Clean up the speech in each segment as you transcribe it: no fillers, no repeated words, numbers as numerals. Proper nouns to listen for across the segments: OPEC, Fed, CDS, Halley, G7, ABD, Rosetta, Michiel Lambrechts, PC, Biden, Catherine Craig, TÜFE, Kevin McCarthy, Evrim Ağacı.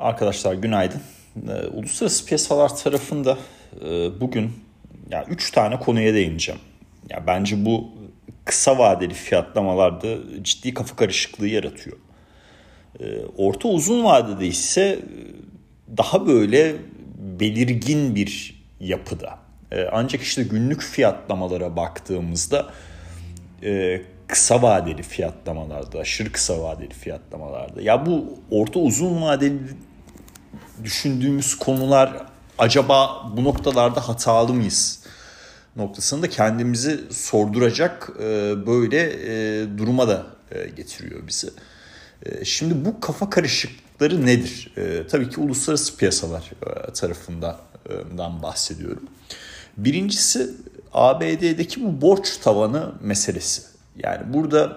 Arkadaşlar günaydın. Uluslararası piyasalar tarafında bugün ya 3 tane konuya değineceğim. Ya bence bu kısa vadeli fiyatlamalarda ciddi kafa karışıklığı yaratıyor. Orta uzun vadede ise daha böyle belirgin bir yapıda. Ancak işte günlük fiyatlamalara baktığımızda kısa vadeli fiyatlamalarda, aşırı kısa vadeli fiyatlamalarda. Ya bu orta uzun vadeli düşündüğümüz konular acaba bu noktalarda hatalı mıyız noktasında kendimizi sorduracak böyle duruma da getiriyor bizi. Şimdi bu kafa karışıklıkları nedir? Tabii ki uluslararası piyasalar tarafından bahsediyorum. Birincisi ABD'deki bu borç tavanı meselesi. Yani burada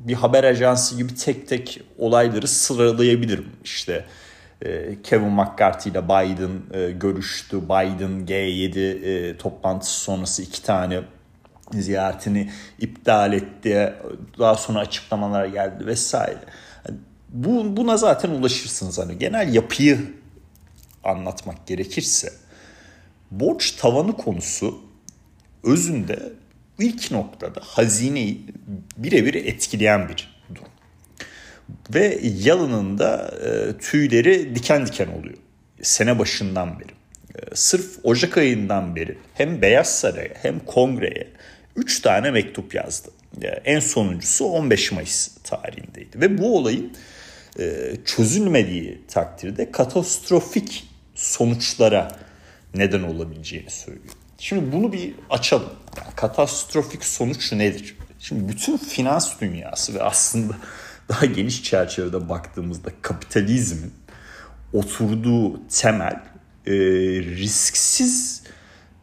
bir haber ajansı gibi tek tek olayları sıralayabilirim. İşte Kevin McCarthy ile Biden görüştü. Biden G7 toplantısı sonrası 2 tane ziyaretini iptal etti. Daha sonra açıklamalar geldi vesaire. Buna zaten ulaşırsınız. Hani genel yapıyı anlatmak gerekirse borç tavanı konusu özünde ilk noktada hazineyi birebir etkileyen bir durum. Ve Yalın'ın da tüyleri diken diken oluyor. Sene başından beri. Sırf Ocak ayından beri hem Beyaz Saray'a hem Kongre'ye 3 tane mektup yazdı. En sonuncusu 15 Mayıs tarihindeydi. Ve bu olayın çözülmediği takdirde katastrofik sonuçlara neden olabileceğini söylüyor. Şimdi bunu bir açalım. Yani katastrofik sonuç nedir? Şimdi bütün finans dünyası ve aslında daha geniş çerçevede baktığımızda kapitalizmin oturduğu temel risksiz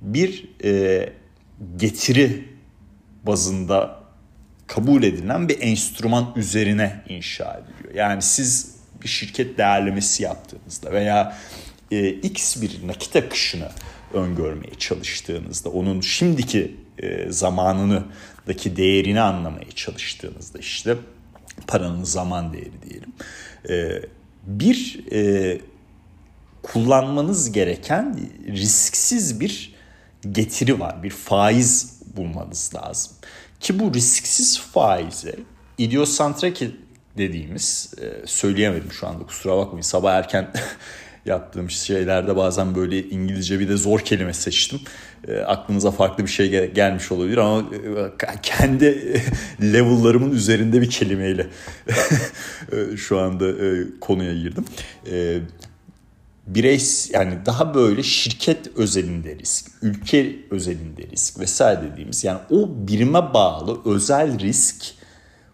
bir getiri bazında kabul edilen bir enstrüman üzerine inşa ediliyor. Yani siz bir şirket değerlemesi yaptığınızda veya X bir nakit akışını öngörmeye çalıştığınızda, onun şimdiki zamanındaki değerini anlamaya çalıştığınızda, işte paranın zaman değeri diyelim, bir kullanmanız gereken risksiz bir getiri var, bir faiz bulmanız lazım. Ki bu risksiz faize idiosantrak dediğimiz, söyleyemedim şu anda kusura bakmayın, sabah erken yaptığım şeylerde bazen böyle İngilizce bir de zor kelime seçtim. Aklınıza farklı bir şey gelmiş olabilir ama kendi level'larımın üzerinde bir kelimeyle şu anda konuya girdim. Yani daha böyle şirket özelinde risk, ülke özelinde risk vesaire dediğimiz, yani o birime bağlı özel risk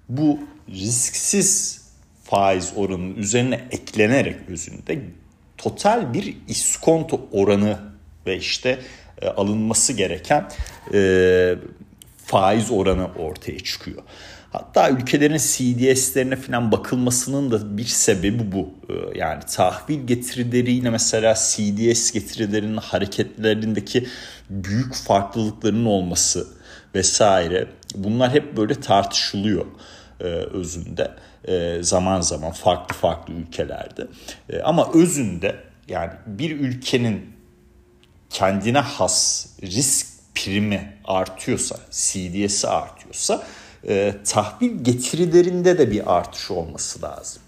bu risksiz faiz oranının üzerine eklenerek özünde total bir iskonto oranı ve işte alınması gereken faiz oranı ortaya çıkıyor. Hatta ülkelerin CDS'lerine falan bakılmasının da bir sebebi bu. Yani tahvil getirileriyle mesela CDS getirilerinin hareketlerindeki büyük farklılıkların olması vesaire, bunlar hep böyle tartışılıyor özünde. Zaman zaman farklı ülkelerde. Ama özünde yani bir ülkenin kendine has risk primi artıyorsa, CDS'i artıyorsa tahvil getirilerinde de bir artış olması lazım.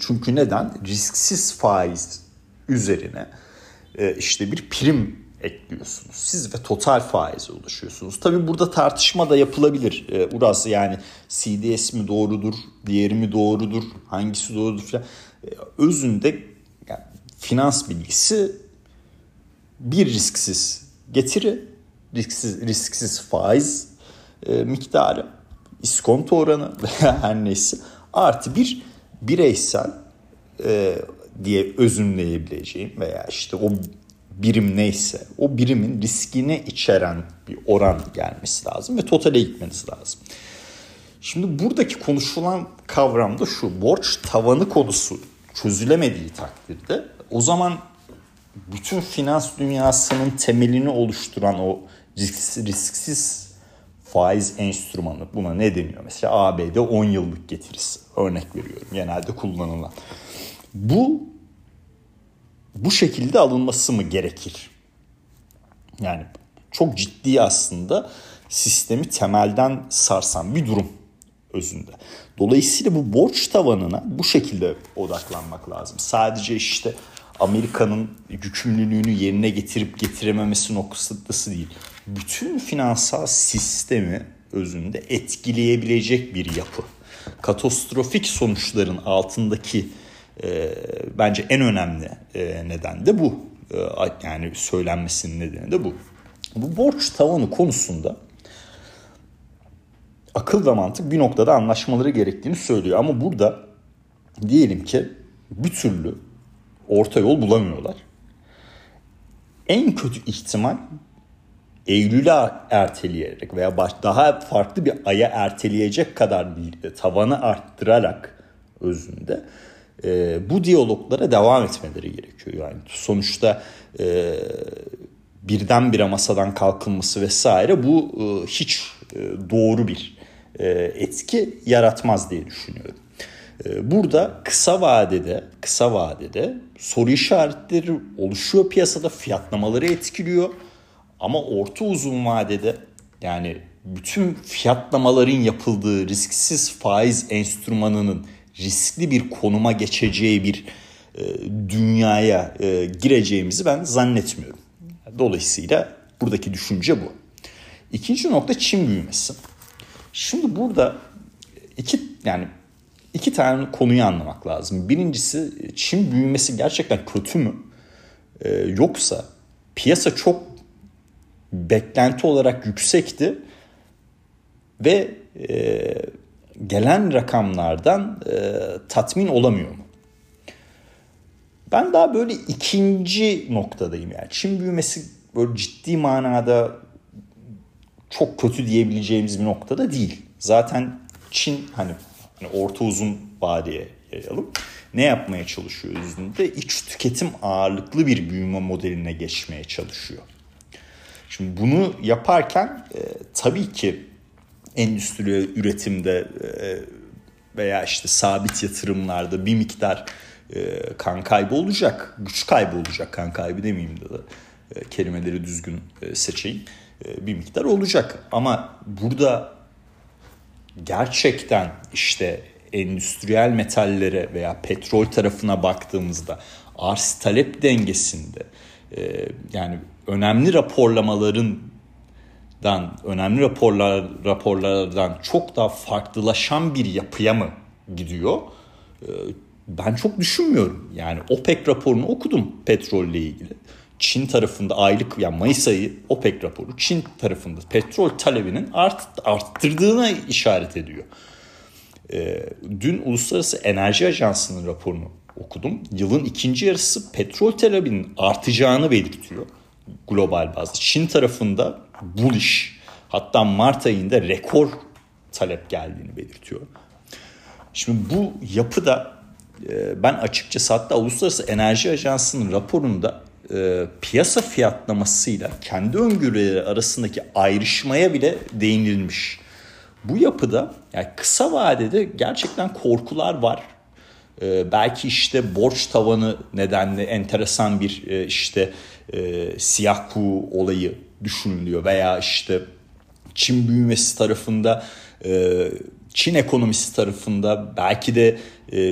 Çünkü neden? Risksiz faiz üzerine işte bir prim ekliyorsunuz siz ve total faize ulaşıyorsunuz. Tabii burada tartışma da yapılabilir. Burası yani CDS mi doğrudur, diğeri mi doğrudur, hangisi doğrudur falan. Özünde yani finans bilgisi bir risksiz getiri, risksiz faiz miktarı, iskonto oranı veya her neyse artı bir bireysel diye özümleyebileceğim veya işte o birim neyse o birimin riskini içeren bir oran gelmesi lazım ve totale gitmeniz lazım. Şimdi buradaki konuşulan kavram da şu: borç tavanı konusu çözülemediği takdirde o zaman bütün finans dünyasının temelini oluşturan o risksiz faiz enstrümanı, buna ne deniyor? Mesela ABD 10 yıllık getirisi, örnek veriyorum genelde kullanılan. bu şekilde alınması mı gerekir? Yani çok ciddi aslında sistemi temelden sarsan bir durum özünde. Dolayısıyla bu borç tavanına bu şekilde odaklanmak lazım. Sadece işte Amerika'nın yükümlülüğünü yerine getirip getirememesi noktası değil. Bütün finansal sistemi özünde etkileyebilecek bir yapı. Katastrofik sonuçların altındaki bence en önemli neden de bu. Yani söylenmesinin nedeni de bu. Bu borç tavanı konusunda akıl ve mantık bir noktada anlaşmaları gerektiğini söylüyor. Ama burada diyelim ki bir türlü orta yol bulamıyorlar. En kötü ihtimal Eylül'e erteleyerek veya daha farklı bir aya erteleyecek kadar bir tavanı arttırarak özünde bu diyaloglara devam etmeleri gerekiyor. Yani sonuçta birdenbire masadan kalkılması vesaire bu hiç doğru bir etki yaratmaz diye düşünüyorum. Burada kısa vadede soru işaretleri oluşuyor piyasada, fiyatlamaları etkiliyor. Ama orta uzun vadede yani bütün fiyatlamaların yapıldığı risksiz faiz enstrümanının riskli bir konuma geçeceği bir dünyaya gireceğimizi ben zannetmiyorum. Dolayısıyla buradaki düşünce bu. İkinci nokta Çin büyümesi. Şimdi burada iki tane konuyu anlamak lazım. Birincisi Çin büyümesi gerçekten kötü mü? Yoksa piyasa çok beklenti olarak yüksekti ve gelen rakamlardan tatmin olamıyor mu? Ben daha böyle ikinci noktadayım yani. Çin büyümesi böyle ciddi manada çok kötü diyebileceğimiz bir noktada değil. Zaten Çin hani orta uzun vadeye yayalım. Ne yapmaya çalışıyor özünde? İç tüketim ağırlıklı bir büyüme modeline geçmeye çalışıyor. Şimdi bunu yaparken tabii ki endüstriye, üretimde veya işte sabit yatırımlarda bir miktar kan kaybı olacak. Güç kaybı olacak. Kan kaybı demeyeyim de kelimeleri düzgün seçeyim. Bir miktar olacak. Ama burada gerçekten işte endüstriyel metallere veya petrol tarafına baktığımızda arz talep dengesinde yani önemli raporlardan çok daha farklılaşan bir yapıya mı gidiyor? Ben çok düşünmüyorum. Yani OPEC raporunu okudum petrolle ilgili. Çin tarafında aylık yani Mayıs ayı OPEC raporu Çin tarafında petrol talebinin arttırdığına işaret ediyor. Dün Uluslararası Enerji Ajansı'nın raporunu okudum. Yılın ikinci yarısı petrol talebinin artacağını belirtiyor global bazda. Çin tarafında bullish, hatta Mart ayında rekor talep geldiğini belirtiyor. Şimdi bu yapıda ben açıkçası hatta Uluslararası Enerji Ajansı'nın raporunda piyasa fiyatlamasıyla kendi öngörüleri arasındaki ayrışmaya bile değinilmiş. Bu yapıda yani kısa vadede gerçekten korkular var. Belki işte borç tavanı nedenli enteresan bir işte siyah kuğu olayı düşünülüyor veya işte Çin büyümesi tarafında Çin ekonomisi tarafında belki de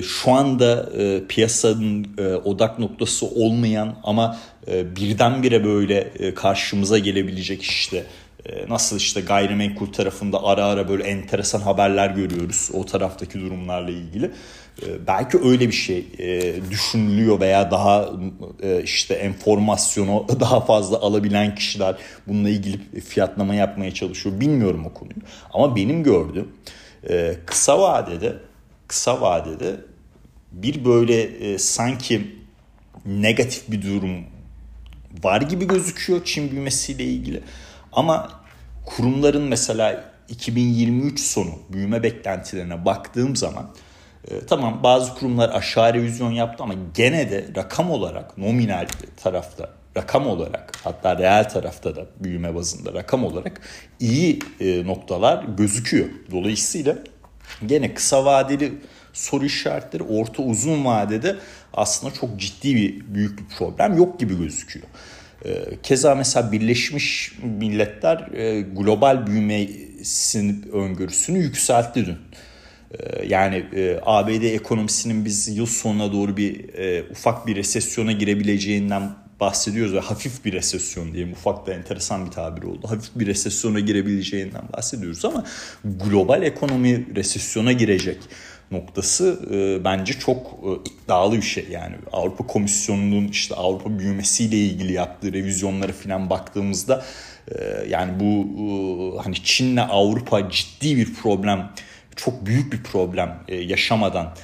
şu anda piyasanın odak noktası olmayan ama birdenbire böyle karşımıza gelebilecek işte nasıl işte gayrimenkul tarafında ara böyle enteresan haberler görüyoruz o taraftaki durumlarla ilgili. Belki öyle bir şey düşünülüyor veya daha işte enformasyonu daha fazla alabilen kişiler bununla ilgili fiyatlama yapmaya çalışıyor. Bilmiyorum o konuyu ama benim gördüğüm kısa vadede bir böyle sanki negatif bir durum var gibi gözüküyor Çin büyümesiyle ilgili. Ama kurumların mesela 2023 sonu büyüme beklentilerine baktığım zaman tamam bazı kurumlar aşağı revizyon yaptı ama gene de rakam olarak nominal tarafta rakam olarak hatta reel tarafta da büyüme bazında rakam olarak iyi noktalar gözüküyor. Dolayısıyla gene kısa vadeli soru işaretleri orta uzun vadede aslında çok ciddi büyük bir problem yok gibi gözüküyor. Keza mesela Birleşmiş Milletler global büyümesinin öngörüsünü yükseltti dün. Yani ABD ekonomisinin biz yıl sonuna doğru ufak bir resesyona girebileceğinden bahsediyoruz. Ve hafif bir resesyon diyeyim, ufak da enteresan bir tabir oldu. Hafif bir resesyona girebileceğinden bahsediyoruz ama global ekonomi resesyona girecek noktası bence çok iddialı bir şey. Yani Avrupa Komisyonu'nun işte Avrupa büyümesiyle ilgili yaptığı revizyonlara falan baktığımızda yani bu hani Çin'le Avrupa ciddi bir problem, çok büyük bir problem yaşamadan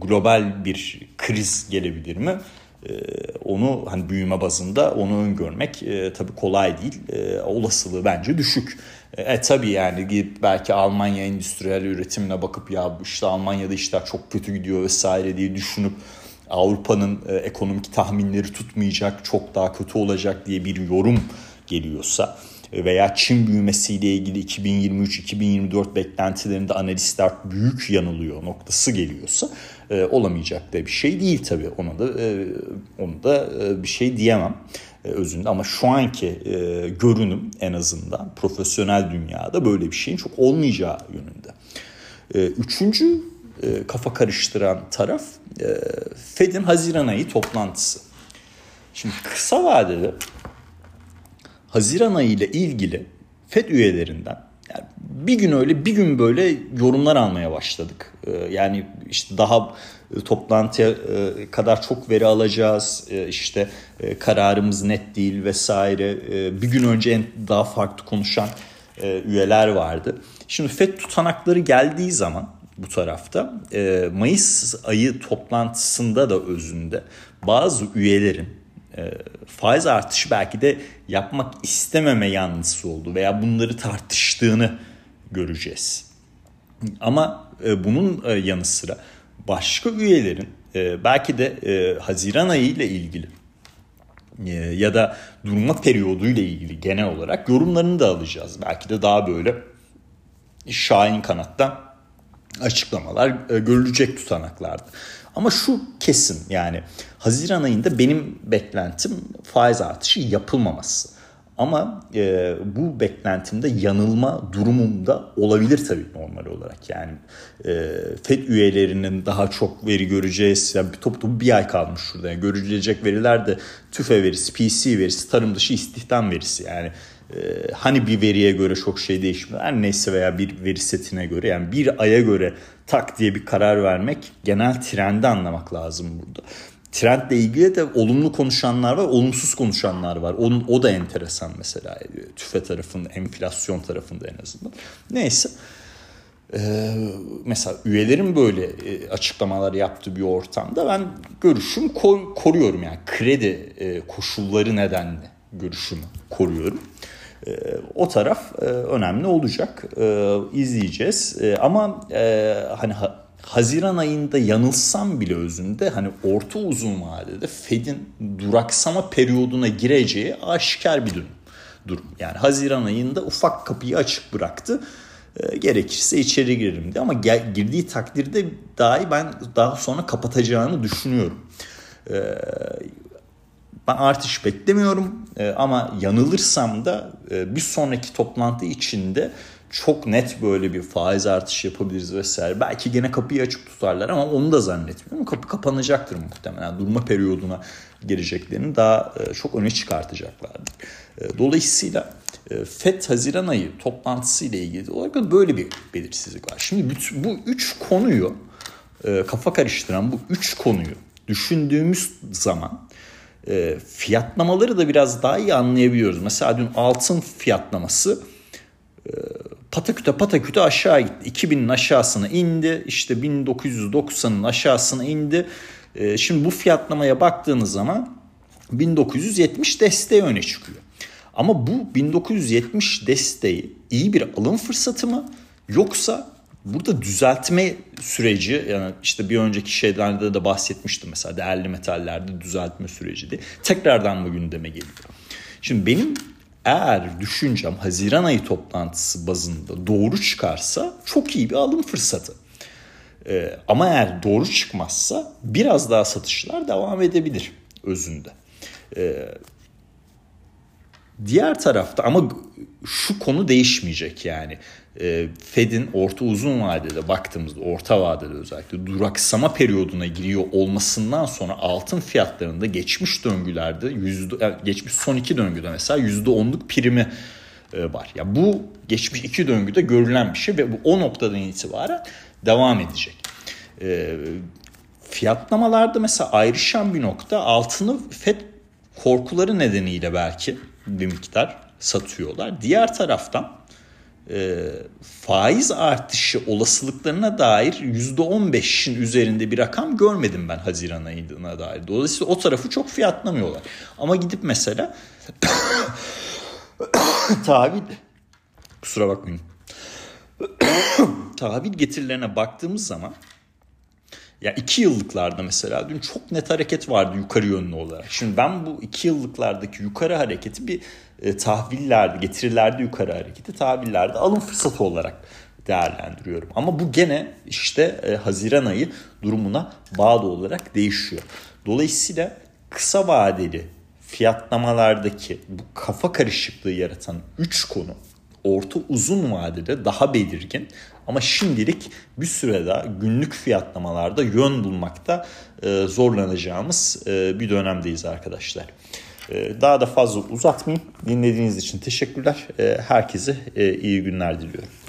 global bir kriz gelebilir mi? Onu hani büyüme bazında onu öngörmek tabii kolay değil. Olasılığı bence düşük. Tabii yani gidip belki Almanya endüstriyel üretimine bakıp ya işte Almanya'da işler çok kötü gidiyor vesaire diye düşünüp Avrupa'nın ekonomik tahminleri tutmayacak, çok daha kötü olacak diye bir yorum geliyorsa veya Çin büyümesiyle ilgili 2023-2024 beklentilerinde analistler büyük yanılıyor noktası geliyorsa olamayacak da bir şey değil tabii. Ona da bir şey diyemem özünde ama şu anki görünüm en azından profesyonel dünyada böyle bir şeyin çok olmayacağı yönünde. Üçüncü kafa karıştıran taraf Fed'in Haziran ayı toplantısı. Şimdi kısa vadede Haziran ayı ile ilgili Fed üyelerinden yani bir gün öyle bir gün böyle yorumlar almaya başladık. Yani işte daha toplantıya kadar çok veri alacağız, işte kararımız net değil vesaire. Bir gün önce daha farklı konuşan üyeler vardı. Şimdi Fed tutanakları geldiği zaman bu tarafta Mayıs ayı toplantısında da özünde bazı üyelerin faiz artışı belki de yapmak istememe yanlısı oldu veya bunları tartıştığını göreceğiz. Ama bunun yanı sıra başka üyelerin belki de Haziran ayı ile ilgili ya da durma periyodu ile ilgili genel olarak yorumlarını da alacağız. Belki de daha böyle şahin kanattan açıklamalar görülecek tutanaklarda. Ama şu kesin yani Haziran ayında benim beklentim faiz artışı yapılmaması. Ama bu beklentimde yanılma durumumda olabilir tabii normal olarak. Yani Fed üyelerinin daha çok veri göreceğiz. Yani toplu bir ay kalmış şurada. Yani görülecek veriler de TÜFE verisi, PC verisi, tarım dışı istihdam verisi. Yani hani bir veriye göre çok şey değişmiyor. Her neyse veya bir veri setine göre yani bir aya göre tak diye bir karar vermek genel trendi anlamak lazım burada. Trendle ilgili de olumlu konuşanlar var, olumsuz konuşanlar var. O da enteresan mesela TÜFE tarafında, enflasyon tarafında en azından. Neyse. Mesela üyelerin böyle açıklamalar yaptığı bir ortamda ben görüşümü koruyorum. Yani kredi koşulları nedeniyle görüşümü koruyorum. O taraf önemli olacak. İzleyeceğiz. Ama hani Haziran ayında yanılsam bile özünde hani orta uzun vadede Fed'in duraksama periyoduna gireceği aşikar bir durum. Yani Haziran ayında ufak kapıyı açık bıraktı. Gerekirse içeri girerim diye ama girdiği takdirde dahi ben daha sonra kapatacağını düşünüyorum. Ben artış beklemiyorum ama yanılırsam da bir sonraki toplantı içinde çok net böyle bir faiz artışı yapabiliriz vesaire. Belki gene kapıyı açık tutarlar ama onu da zannetmiyorum. Kapı kapanacaktır muhtemelen. Durma periyoduna gireceklerini daha çok öne çıkartacaklardır. Dolayısıyla FED Haziran ayı toplantısı ile ilgili olarak böyle bir belirsizlik var. Şimdi bu üç konuyu kafa karıştıran bu üç konuyu düşündüğümüz zaman fiyatlamaları da biraz daha iyi anlayabiliyoruz. Mesela dün altın fiyatlaması pataküte aşağı gitti. 2000'in aşağısına indi. İşte 1990'ın aşağısına indi. Şimdi bu fiyatlamaya baktığınız zaman 1970 desteği öne çıkıyor. Ama bu 1970 desteği iyi bir alım fırsatı mı? Yoksa burada düzeltme süreci yani işte bir önceki şeylerde de bahsetmiştim mesela değerli metallerde düzeltme süreci diye tekrardan bu gündeme geliyor. Şimdi benim eğer düşüncem Haziran ayı toplantısı bazında doğru çıkarsa çok iyi bir alım fırsatı. Ama eğer doğru çıkmazsa biraz daha satışlar devam edebilir özünde. Diğer tarafta ama şu konu değişmeyecek yani. Fed'in orta uzun vadede baktığımızda, orta vadede özellikle duraksama periyoduna giriyor olmasından sonra altın fiyatlarında geçmiş döngülerde, geçmiş son iki döngüde mesela %10'luk primi var. Ya bu geçmiş iki döngüde görülen bir şey ve bu o noktadan itibaren devam edecek. Fiyatlamalarda mesela ayrışan bir nokta, altını Fed korkuları nedeniyle belki bir miktar satıyorlar. Diğer taraftan faiz artışı olasılıklarına dair %15'in üzerinde bir rakam görmedim ben Haziran ayına dair. Dolayısıyla o tarafı çok fiyatlamıyorlar. Ama gidip mesela tahvil getirilerine baktığımız zaman ya 2 yıllıklarda mesela dün çok net hareket vardı yukarı yönlü olarak. Şimdi ben bu 2 yıllıklardaki yukarı hareketi bir tahvillerde, getirilerde yukarı hareketi tahvillerde alım fırsatı olarak değerlendiriyorum. Ama bu gene işte Haziran ayı durumuna bağlı olarak değişiyor. Dolayısıyla kısa vadeli fiyatlamalardaki bu kafa karışıklığı yaratan 3 konu orta uzun vadede daha belirgin. Ama şimdilik bir süre daha günlük fiyatlamalarda yön bulmakta zorlanacağımız bir dönemdeyiz arkadaşlar. Daha da fazla uzatmayayım. Dinlediğiniz için teşekkürler. Herkese iyi günler diliyorum.